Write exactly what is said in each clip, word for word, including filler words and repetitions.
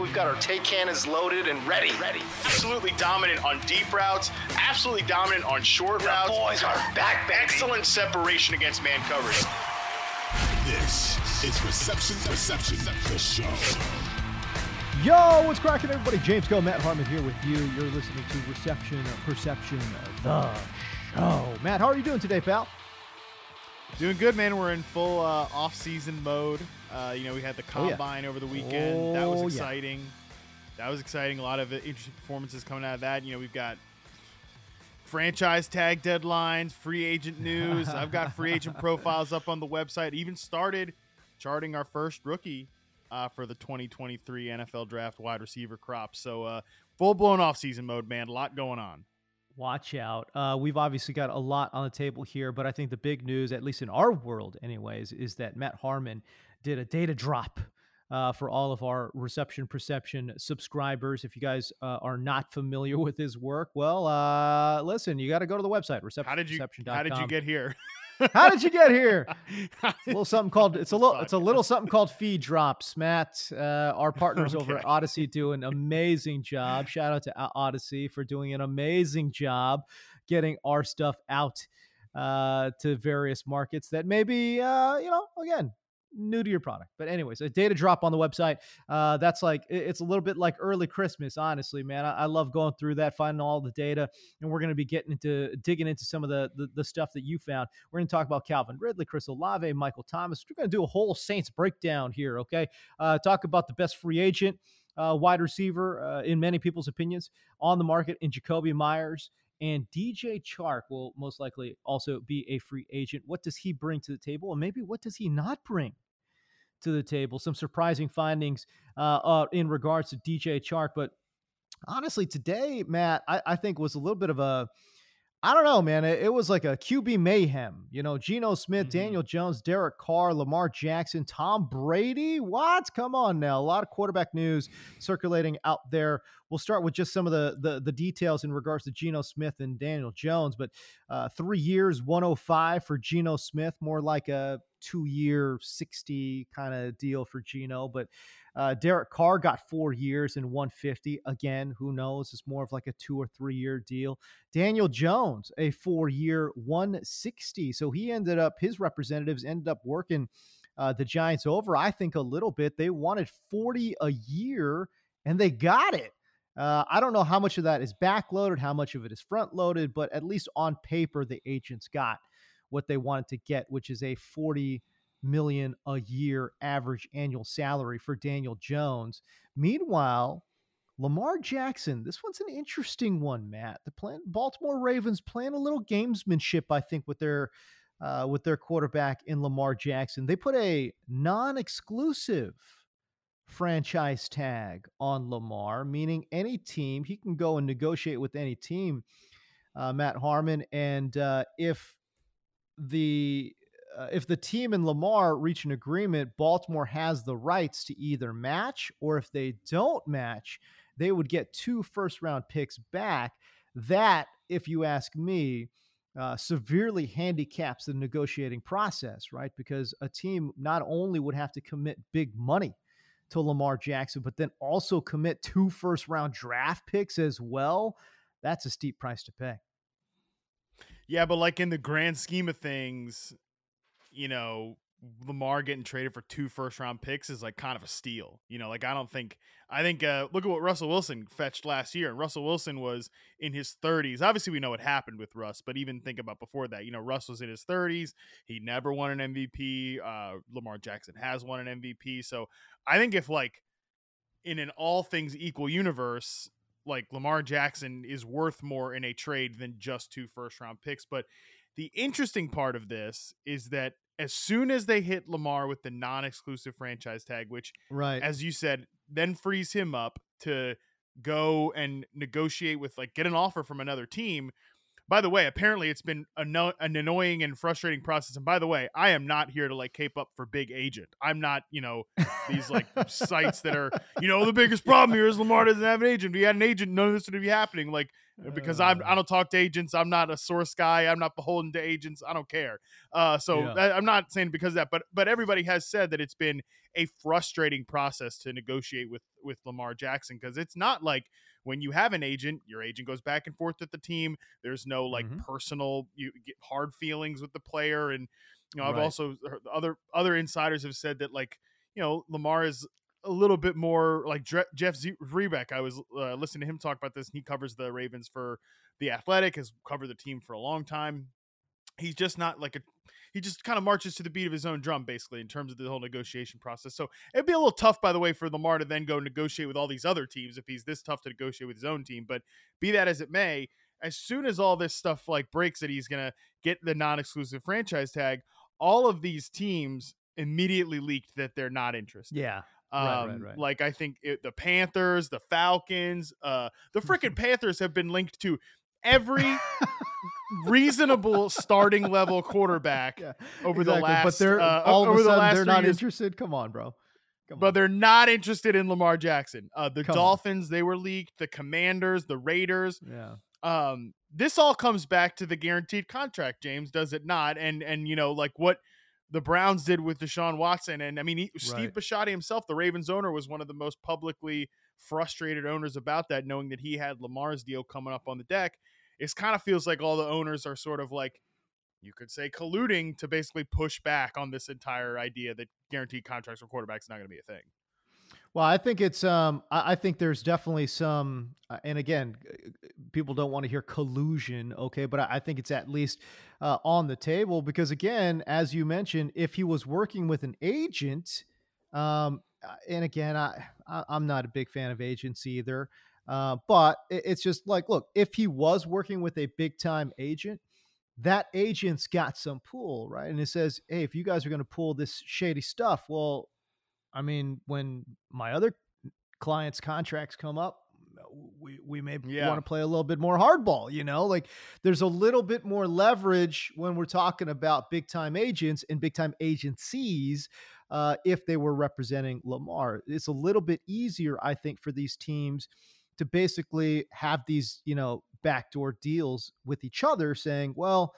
We've got our take cannons loaded and ready. Ready. Absolutely dominant on deep routes. Absolutely dominant on short the routes. Boys are back, baby. Excellent separation against man coverage. This is Reception Perception, the show. Yo, what's cracking, everybody? James Koh, Matt Harmon here with you. You're listening to Reception Perception, the show. Matt, how are you doing today, pal? Doing good, man. We're in full uh, off-season mode. Uh, you know, we had the combine oh, yeah. over the weekend. Oh, that was exciting. Yeah. That was exciting. A lot of interesting performances coming out of that. You know, we've got franchise tag deadlines, free agent news. I've got free agent profiles up on the website. Even started charting our first rookie uh, for the twenty twenty-three N F L Draft wide receiver crop. So uh, full-blown off-season mode, man. A lot going on. Watch out. Uh, we've obviously got a lot on the table here, but I think the big news, at least in our world anyways, is that Matt Harmon did a data drop uh, for all of our Reception Perception subscribers. If you guys uh, are not familiar with his work, well, uh, listen, you got to go to the website, reception perception dot com. How did you, how did you get here? How did you get here? It's a little something called it's a little it's a little something called feed drops. Matt, uh, our partners okay. over at Odyssey do an amazing job. Shout out to Odyssey for doing an amazing job getting our stuff out uh, to various markets that maybe uh, you know again new to your product. But anyways, a data drop on the website. Uh, that's like it's a little bit like early Christmas, honestly, man. I, I love going through that, finding all the data, and we're going to be getting into digging into some of the, the the stuff that you found. We're going to talk about Calvin Ridley, Chris Olave, Michael Thomas. We're going to do a whole Saints breakdown here. Okay, uh, talk about the best free agent, uh, wide receiver, uh, in many people's opinions, on the market in Jacoby Myers. And D J Chark will most likely also be a free agent. What does he bring to the table? And maybe what does he not bring to the table? Some surprising findings uh, uh, in regards to D J Chark. But honestly, today, Matt, I, I think was a little bit of a, I don't know, man. It, it was like a Q B mayhem. You know, Geno Smith, mm-hmm. Daniel Jones, Derek Carr, Lamar Jackson, Tom Brady. What? Come on now. A lot of quarterback news circulating out there. We'll start with just some of the the, the details in regards to Geno Smith and Daniel Jones. But uh, three years, one oh five for Geno Smith, more like a two-year, sixty kind of deal for Geno. But uh, Derek Carr got four years and one fifty. Again, who knows? It's more of like a two- or three-year deal. Daniel Jones, a four-year, one sixty. So he ended up, his representatives ended up working uh, the Giants over, I think, a little bit. They wanted forty a year, and they got it. Uh, I don't know how much of that is backloaded, how much of it is front-loaded, but at least on paper, the agents got what they wanted to get, which is a forty million dollars a year average annual salary for Daniel Jones. Meanwhile, Lamar Jackson, this one's an interesting one, Matt. The plan, Baltimore Ravens playing a little gamesmanship, I think, with their uh, with their quarterback in Lamar Jackson. They put a non-exclusive franchise tag on Lamar, meaning any team, he can go and negotiate with any team, uh, Matt Harmon. And uh, if the uh, if the team and Lamar reach an agreement, Baltimore has the rights to either match, or if they don't match, they would get two first round picks back. That, if you ask me, uh, severely handicaps the negotiating process, right? Because a team not only would have to commit big money to Lamar Jackson, but then also commit two first round draft picks as well. That's a steep price to pay. Yeah, but like in the grand scheme of things, you know, Lamar getting traded for two first round picks is like kind of a steal. You know, like I don't think, I think, uh, look at what Russell Wilson fetched last year. And Russell Wilson was in his thirties. Obviously we know what happened with Russ, but even think about before that, you know, Russ was in his thirties. He never won an M V P. Uh, Lamar Jackson has won an M V P. So I think if like in an all things equal universe, like Lamar Jackson is worth more in a trade than just two first round picks. But the interesting part of this is that as soon as they hit Lamar with the non-exclusive franchise tag, which, right, as you said, then frees him up to go and negotiate with, like, get an offer from another team. By the way, apparently it's been an annoying and frustrating process. And by the way, I am not here to, like, cape up for big agent. I'm not, you know, these, like, sites that are, you know, the biggest problem here is Lamar doesn't have an agent. If he had an agent, none of this would be happening. Like, because I'm, I don't talk to agents. I'm not a source guy. I'm not beholden to agents. I don't care. Uh, so yeah. I, I'm not saying because of that, but, but everybody has said that it's been a frustrating process to negotiate with, with Lamar Jackson. Cause it's not like when you have an agent, your agent goes back and forth with the team. There's no like mm-hmm. personal, you get hard feelings with the player. And, you know, I've right. also heard other, other insiders have said that like, you know, Lamar is a little bit more like Jeff Zrebec. I was uh, listening to him talk about this, and he covers the Ravens for The Athletic, has covered the team for a long time. He's just not like a, he just kind of marches to the beat of his own drum, basically, in terms of the whole negotiation process. So it'd be a little tough, by the way, for Lamar to then go negotiate with all these other teams if he's this tough to negotiate with his own team. But be that as it may, as soon as all this stuff like breaks that he's going to get the non-exclusive franchise tag, all of these teams immediately leaked that they're not interested. Yeah. Um, right, right, right. Like I think it, the Panthers, the Falcons, uh, the freaking Panthers have been linked to every reasonable starting level quarterback yeah, over exactly. the last. But they're uh, all over of a sudden, the last they're not years. Interested. Come on, bro. Come but on. They're not interested in Lamar Jackson. Uh, the Come Dolphins on. They were leaked. The Commanders, the Raiders. Yeah. Um, this all comes back to the guaranteed contract, James, does it not? And and you know like what. The Browns did with Deshaun Watson. And I mean, he, Steve right. Bisciotti himself, the Ravens owner, was one of the most publicly frustrated owners about that, knowing that he had Lamar's deal coming up on the deck. It kind of feels like all the owners are sort of like, you could say colluding to basically push back on this entire idea that guaranteed contracts for quarterbacks is not going to be a thing. Well, I think it's, um, I, I think there's definitely some, uh, and again, people don't want to hear collusion. Okay. But I, I think it's at least uh, on the table because again, as you mentioned, if he was working with an agent, um, and again, I, I I'm not a big fan of agents either. Uh, but it, it's just like, look, if he was working with a big time agent, that agent's got some pool, right? And it says, hey, if you guys are going to pull this shady stuff, well, I mean, when my other clients' contracts come up, we, we may yeah. want to play a little bit more hardball, you know, like there's a little bit more leverage when we're talking about big time agents and big time agencies. Uh, if they were representing Lamar, it's a little bit easier, I think, for these teams to basically have these, you know, backdoor deals with each other saying, well,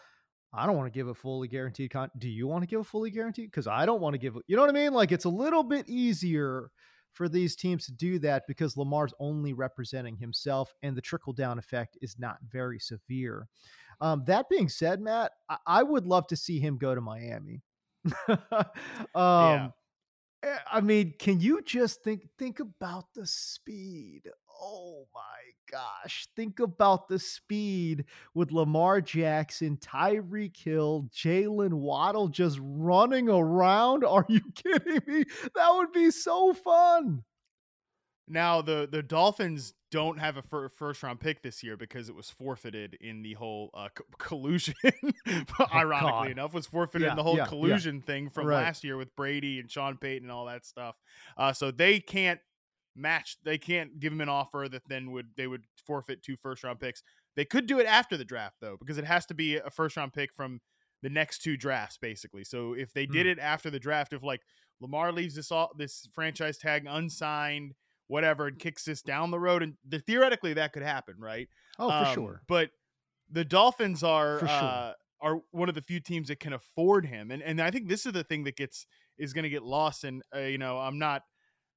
I don't want to give a fully guaranteed con. Do you want to give a fully guaranteed? Because I don't want to give it. You know what I mean? Like it's a little bit easier for these teams to do that because Lamar's only representing himself and the trickle down effect is not very severe. Um, that being said, Matt, I, I would love to see him go to Miami. um, yeah. I mean, can you just think, think about the speed? Oh my gosh. Think about the speed with Lamar Jackson, Tyreek Hill, Jaylen Waddle just running around. Are you kidding me? That would be so fun. Now the, the Dolphins don't have a fir- first round pick this year because it was forfeited in the whole uh, co- collusion, ironically God. enough, was forfeited yeah, in the whole yeah, collusion yeah. thing from right. last year with Brady and Sean Payton and all that stuff. Uh, so they can't, match they can't give him an offer that then would they would forfeit two first round picks. They could do it after the draft though, because it has to be a first round pick from the next two drafts basically. So if they did mm. it after the draft, if like Lamar leaves this all this franchise tag unsigned whatever and kicks this down the road, and the, theoretically that could happen, right? Oh um, for sure. But the Dolphins are sure. uh are one of the few teams that can afford him, and and I think this is the thing that gets is going to get lost. And uh, you know I'm not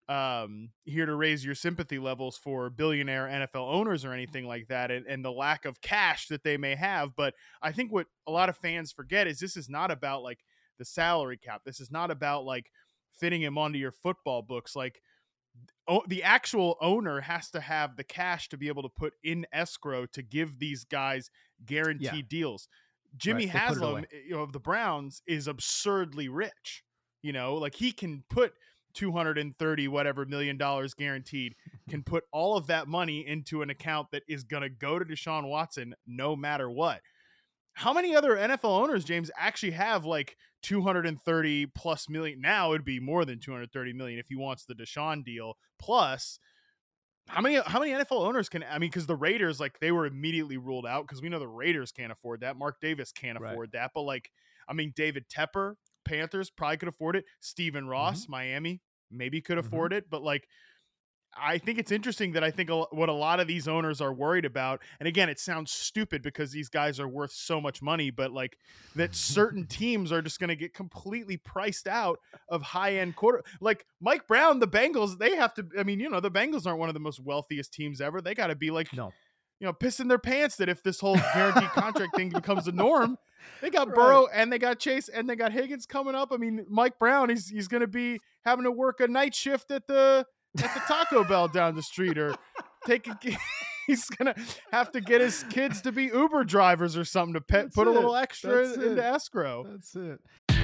Um, here to raise your sympathy levels for billionaire N F L owners or anything like that, and, and the lack of cash that they may have. But I think what a lot of fans forget is this is not about like the salary cap. This is not about like fitting him onto your football books. Like oh, the actual owner has to have the cash to be able to put in escrow to give these guys guaranteed yeah. deals. Jimmy right. Haslam you know, of the Browns is absurdly rich. You know, like he can put two hundred thirty whatever million dollars guaranteed, can put all of that money into an account that is going to go to Deshaun Watson no matter what. How many other N F L owners, James, actually have like two hundred thirty plus million? Now it'd be more than two hundred thirty million if he wants the Deshaun deal. Plus, how many how many N F L owners can, I mean, because the Raiders, like they were immediately ruled out because we know the Raiders can't afford that. Mark Davis can't afford right. that. But like, I mean, David Tepper, Panthers probably could afford it. Stephen Ross, mm-hmm. Miami, maybe could afford mm-hmm. it. But like, I think it's interesting that I think a, what a lot of these owners are worried about. And again, it sounds stupid because these guys are worth so much money, but like that certain teams are just going to get completely priced out of high end quarter. Like Mike Brown, the Bengals, they have to, I mean, you know, the Bengals aren't one of the most wealthiest teams ever. They got to be like, no. you know, pissing their pants that if this whole guaranteed contract thing becomes the norm, they got right. Burrow and they got Chase and they got Higgins coming up. I mean, Mike Brown, he's, he's going to be having to work a night shift at the, at the Taco Bell down the street or take a, he's going to have to get his kids to be Uber drivers or something to pe- put it. a little extra in, into escrow. That's it.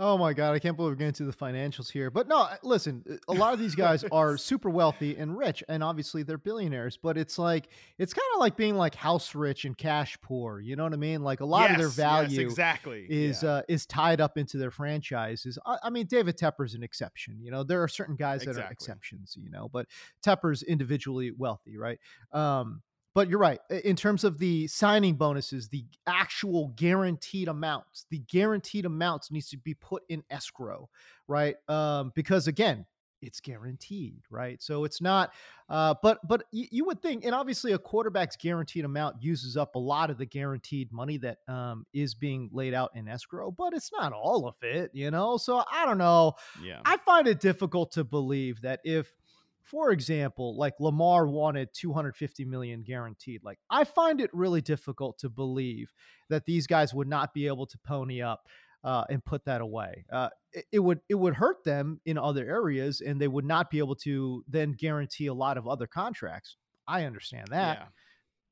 Oh my God, I can't believe we're getting to the financials here. But no, listen, a lot of these guys are super wealthy and rich, and obviously they're billionaires, but it's like, it's kind of like being like house rich and cash poor. You know what I mean? Like a lot yes, of their value yes, exactly. is yeah. uh, is tied up into their franchises. I, I mean, David Tepper's an exception. You know, there are certain guys that exactly. are exceptions, you know, but Tepper's individually wealthy, right? Um, But you're right. In terms of the signing bonuses, the actual guaranteed amounts, the guaranteed amounts needs to be put in escrow, right? Um, because again, it's guaranteed, right? So it's not, uh, but, but y- you would think, and obviously a quarterback's guaranteed amount uses up a lot of the guaranteed money that um, is being laid out in escrow, but it's not all of it, you know? So I don't know. Yeah. I find it difficult to believe that if, for example, like Lamar wanted two hundred fifty million guaranteed. Like I find it really difficult to believe that these guys would not be able to pony up uh, and put that away. Uh, it, it would, it would hurt them in other areas and they would not be able to then guarantee a lot of other contracts. I understand that. Yeah.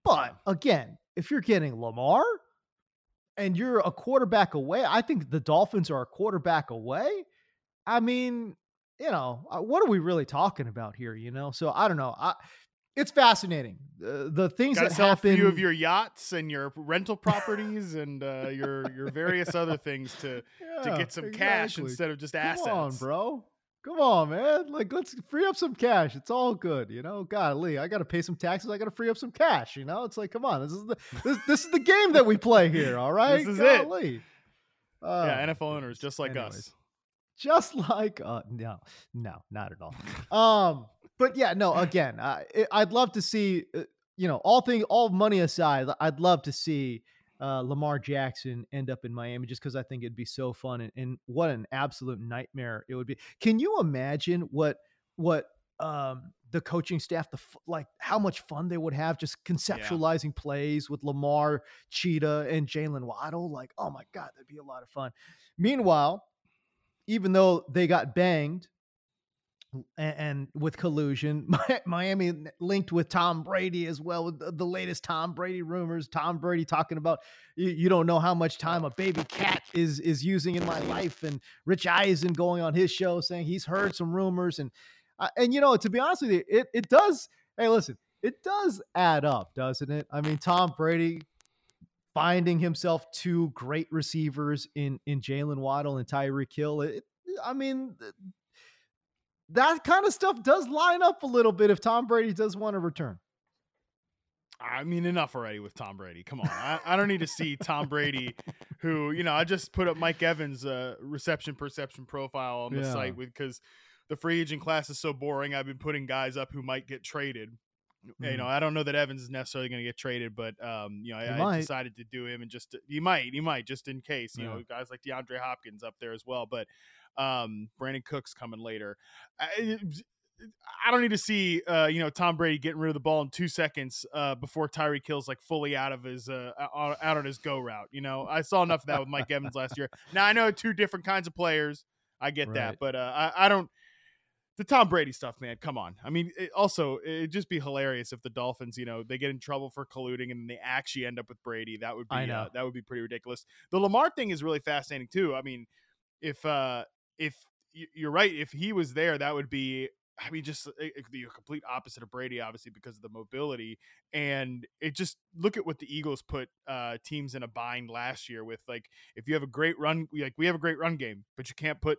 But again, if you're getting Lamar and you're a quarterback away, I think the Dolphins are a quarterback away. I mean, you know, what are we really talking about here? You know, so I don't know. I, it's fascinating. Uh, the things that happen. A few of your yachts and your rental properties and uh, your your various other things to yeah, to get some exactly. cash instead of just assets. Come on, bro. Come on, man. Like, let's free up some cash. It's all good, you know. Golly, I got to pay some taxes. I got to free up some cash. You know, it's like, come on. This is the this, this is the game that we play here. All right, this is Golly. it. Uh, yeah, N F L owners just like anyways. us. Just like, uh, no, no, not at all. Um, but yeah, no, again, I, I'd love to see, uh, you know, all thing, all money aside, I'd love to see uh, Lamar Jackson end up in Miami just because I think it'd be so fun. And, and what an absolute nightmare it would be. Can you imagine what, what, um, the coaching staff, the f- like how much fun they would have just conceptualizing yeah. plays with Lamar, Cheetah, and Jaylen Waddle? Like, oh my God, that'd be a lot of fun. Meanwhile, even though they got banged and, and with collusion, Miami linked with Tom Brady as well, with the, the latest Tom Brady rumors, Tom Brady talking about, you, you don't know how much time a baby cat is, is using in my life. And Rich Eisen going on his show saying he's heard some rumors. And, uh, and you know, to be honest with you, it, it does. Hey, listen, it does add up, doesn't it? I mean, Tom Brady finding himself two great receivers in, in Jaylen Waddle and Tyreek Hill. It, I mean, that kind of stuff does line up a little bit if Tom Brady does want to return. I mean, enough already with Tom Brady. Come on. I, I don't need to see Tom Brady, who, you know, I just put up Mike Evans' uh, reception perception profile on the yeah. site with because the free agent class is so boring. I've been putting guys up who might get traded. Mm. You know, I don't know that Evans is necessarily going to get traded, but, um, you know, I, I decided to do him and just – he might. He might just in case. You yeah. know, guys like DeAndre Hopkins up there as well. But um, Brandon Cook's coming later. I, I don't need to see, uh, you know, Tom Brady getting rid of the ball in two seconds uh, before Tyreek Hill's like fully out of his, uh, out on his go route. You know, I saw enough of that with Mike Evans last year. Now I know two different kinds of players. I get right. that, but uh, I, I don't. The Tom Brady stuff, man. Come on. I mean, it also, it'd just be hilarious if the Dolphins, you know, they get in trouble for colluding and they actually end up with Brady. That would be, I know. Uh, that would be pretty ridiculous. The Lamar thing is really fascinating too. I mean, if uh, if you're right, if he was there, that would be. I mean, just it, it could be a complete opposite of Brady, obviously, because of the mobility. And it just look at what the Eagles put uh, teams in a bind last year with, like, if you have a great run, like we have a great run game, but you can't put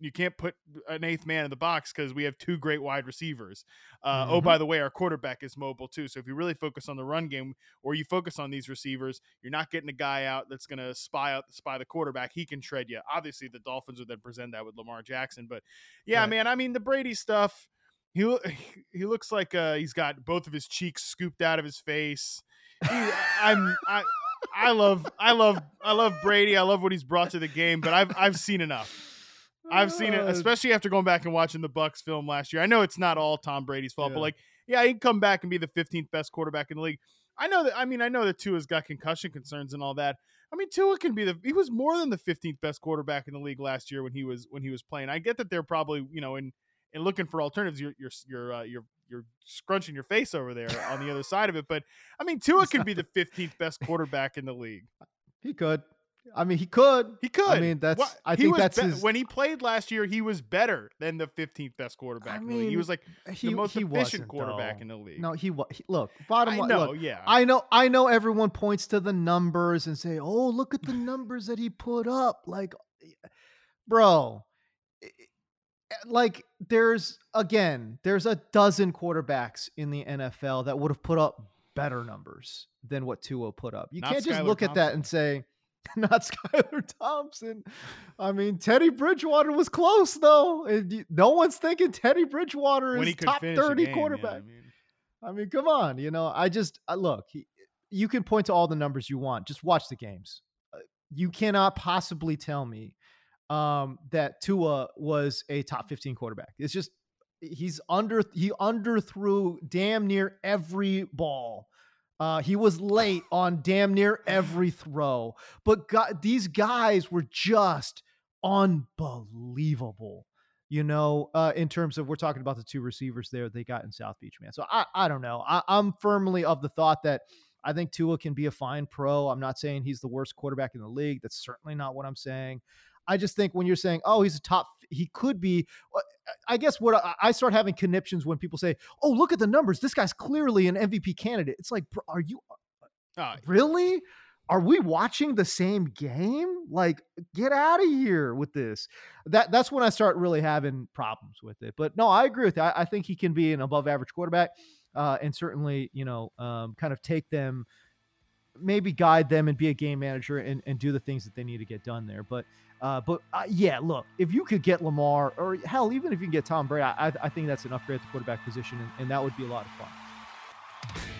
you can't put an eighth man in the box because we have two great wide receivers. Uh, mm-hmm. Oh, by the way, our quarterback is mobile, too. So if you really focus on the run game or you focus on these receivers, you're not getting a guy out that's going to spy out, spy the quarterback. He can tread you. Obviously, the Dolphins would then present that with Lamar Jackson. But, yeah, right. man, I mean, the Brady stuff, he he looks like uh, he's got both of his cheeks scooped out of his face. He, I'm I, I love I love I love Brady. I love what he's brought to the game, but I've I've seen enough. I've seen it, especially after going back and watching the Bucs film last year. I know it's not all Tom Brady's fault, yeah. but like, yeah, he'd come back and be the fifteenth best quarterback in the league. I know that. I mean, I know that Tua's got concussion concerns and all that. I mean, Tua can be the. He was more than the fifteenth best quarterback in the league last year when he was when he was playing. I get that they're probably you know in in looking for alternatives. You're you're you're uh, you're you're scrunching your face over there on the other side of it. But I mean, Tua can be the fifteenth best quarterback in the league. He could. I mean, he could. He could. I mean, that's. Well, I think that's be- his... when he played last year. He was better than the fifteenth best quarterback. I mean, in the league. He was like he, the most efficient quarterback though. in the league. No, he was. Look, bottom line. Look, yeah. I know. I know. Everyone points to the numbers and say, "Oh, look at the numbers that he put up." Like, bro, like there's again, there's a dozen quarterbacks in the N F L that would have put up better numbers than what Tua put up. You Not can't just Skylar look Thompson. at that and say. Not Skylar Thompson. I mean, Teddy Bridgewater was close, though. And no one's thinking Teddy Bridgewater is top thirty game, quarterback. Yeah, I, mean. I mean, come on. You know, I just I, look, he, you can point to all the numbers you want. Just watch the games. You cannot possibly tell me um, that Tua was a top fifteen quarterback. It's just he's under he underthrew damn near every ball. Uh, he was late on damn near every throw, but God, these guys were just unbelievable, you know, uh, in terms of we're talking about the two receivers there they got in South Beach, man. So I, I don't know. I, I'm firmly of the thought that I think Tua can be a fine pro. I'm not saying he's the worst quarterback in the league. That's certainly not what I'm saying. I just think when you're saying, oh, he's a top, he could be, I guess what I start having conniptions when people say, oh, look at the numbers. This guy's clearly an M V P candidate. It's like, are you uh, really? Are we watching the same game? Like, get out of here with this. That That's when I start really having problems with it. But no, I agree with that. I think he can be an above average quarterback uh, and certainly, you know, um, kind of take them, maybe guide them and be a game manager and, and do the things that they need to get done there. But Uh, but uh, yeah, look, if you could get Lamar or hell, even if you can get Tom Brady, I, I think that's an upgrade at the quarterback position, and, and that would be a lot of fun.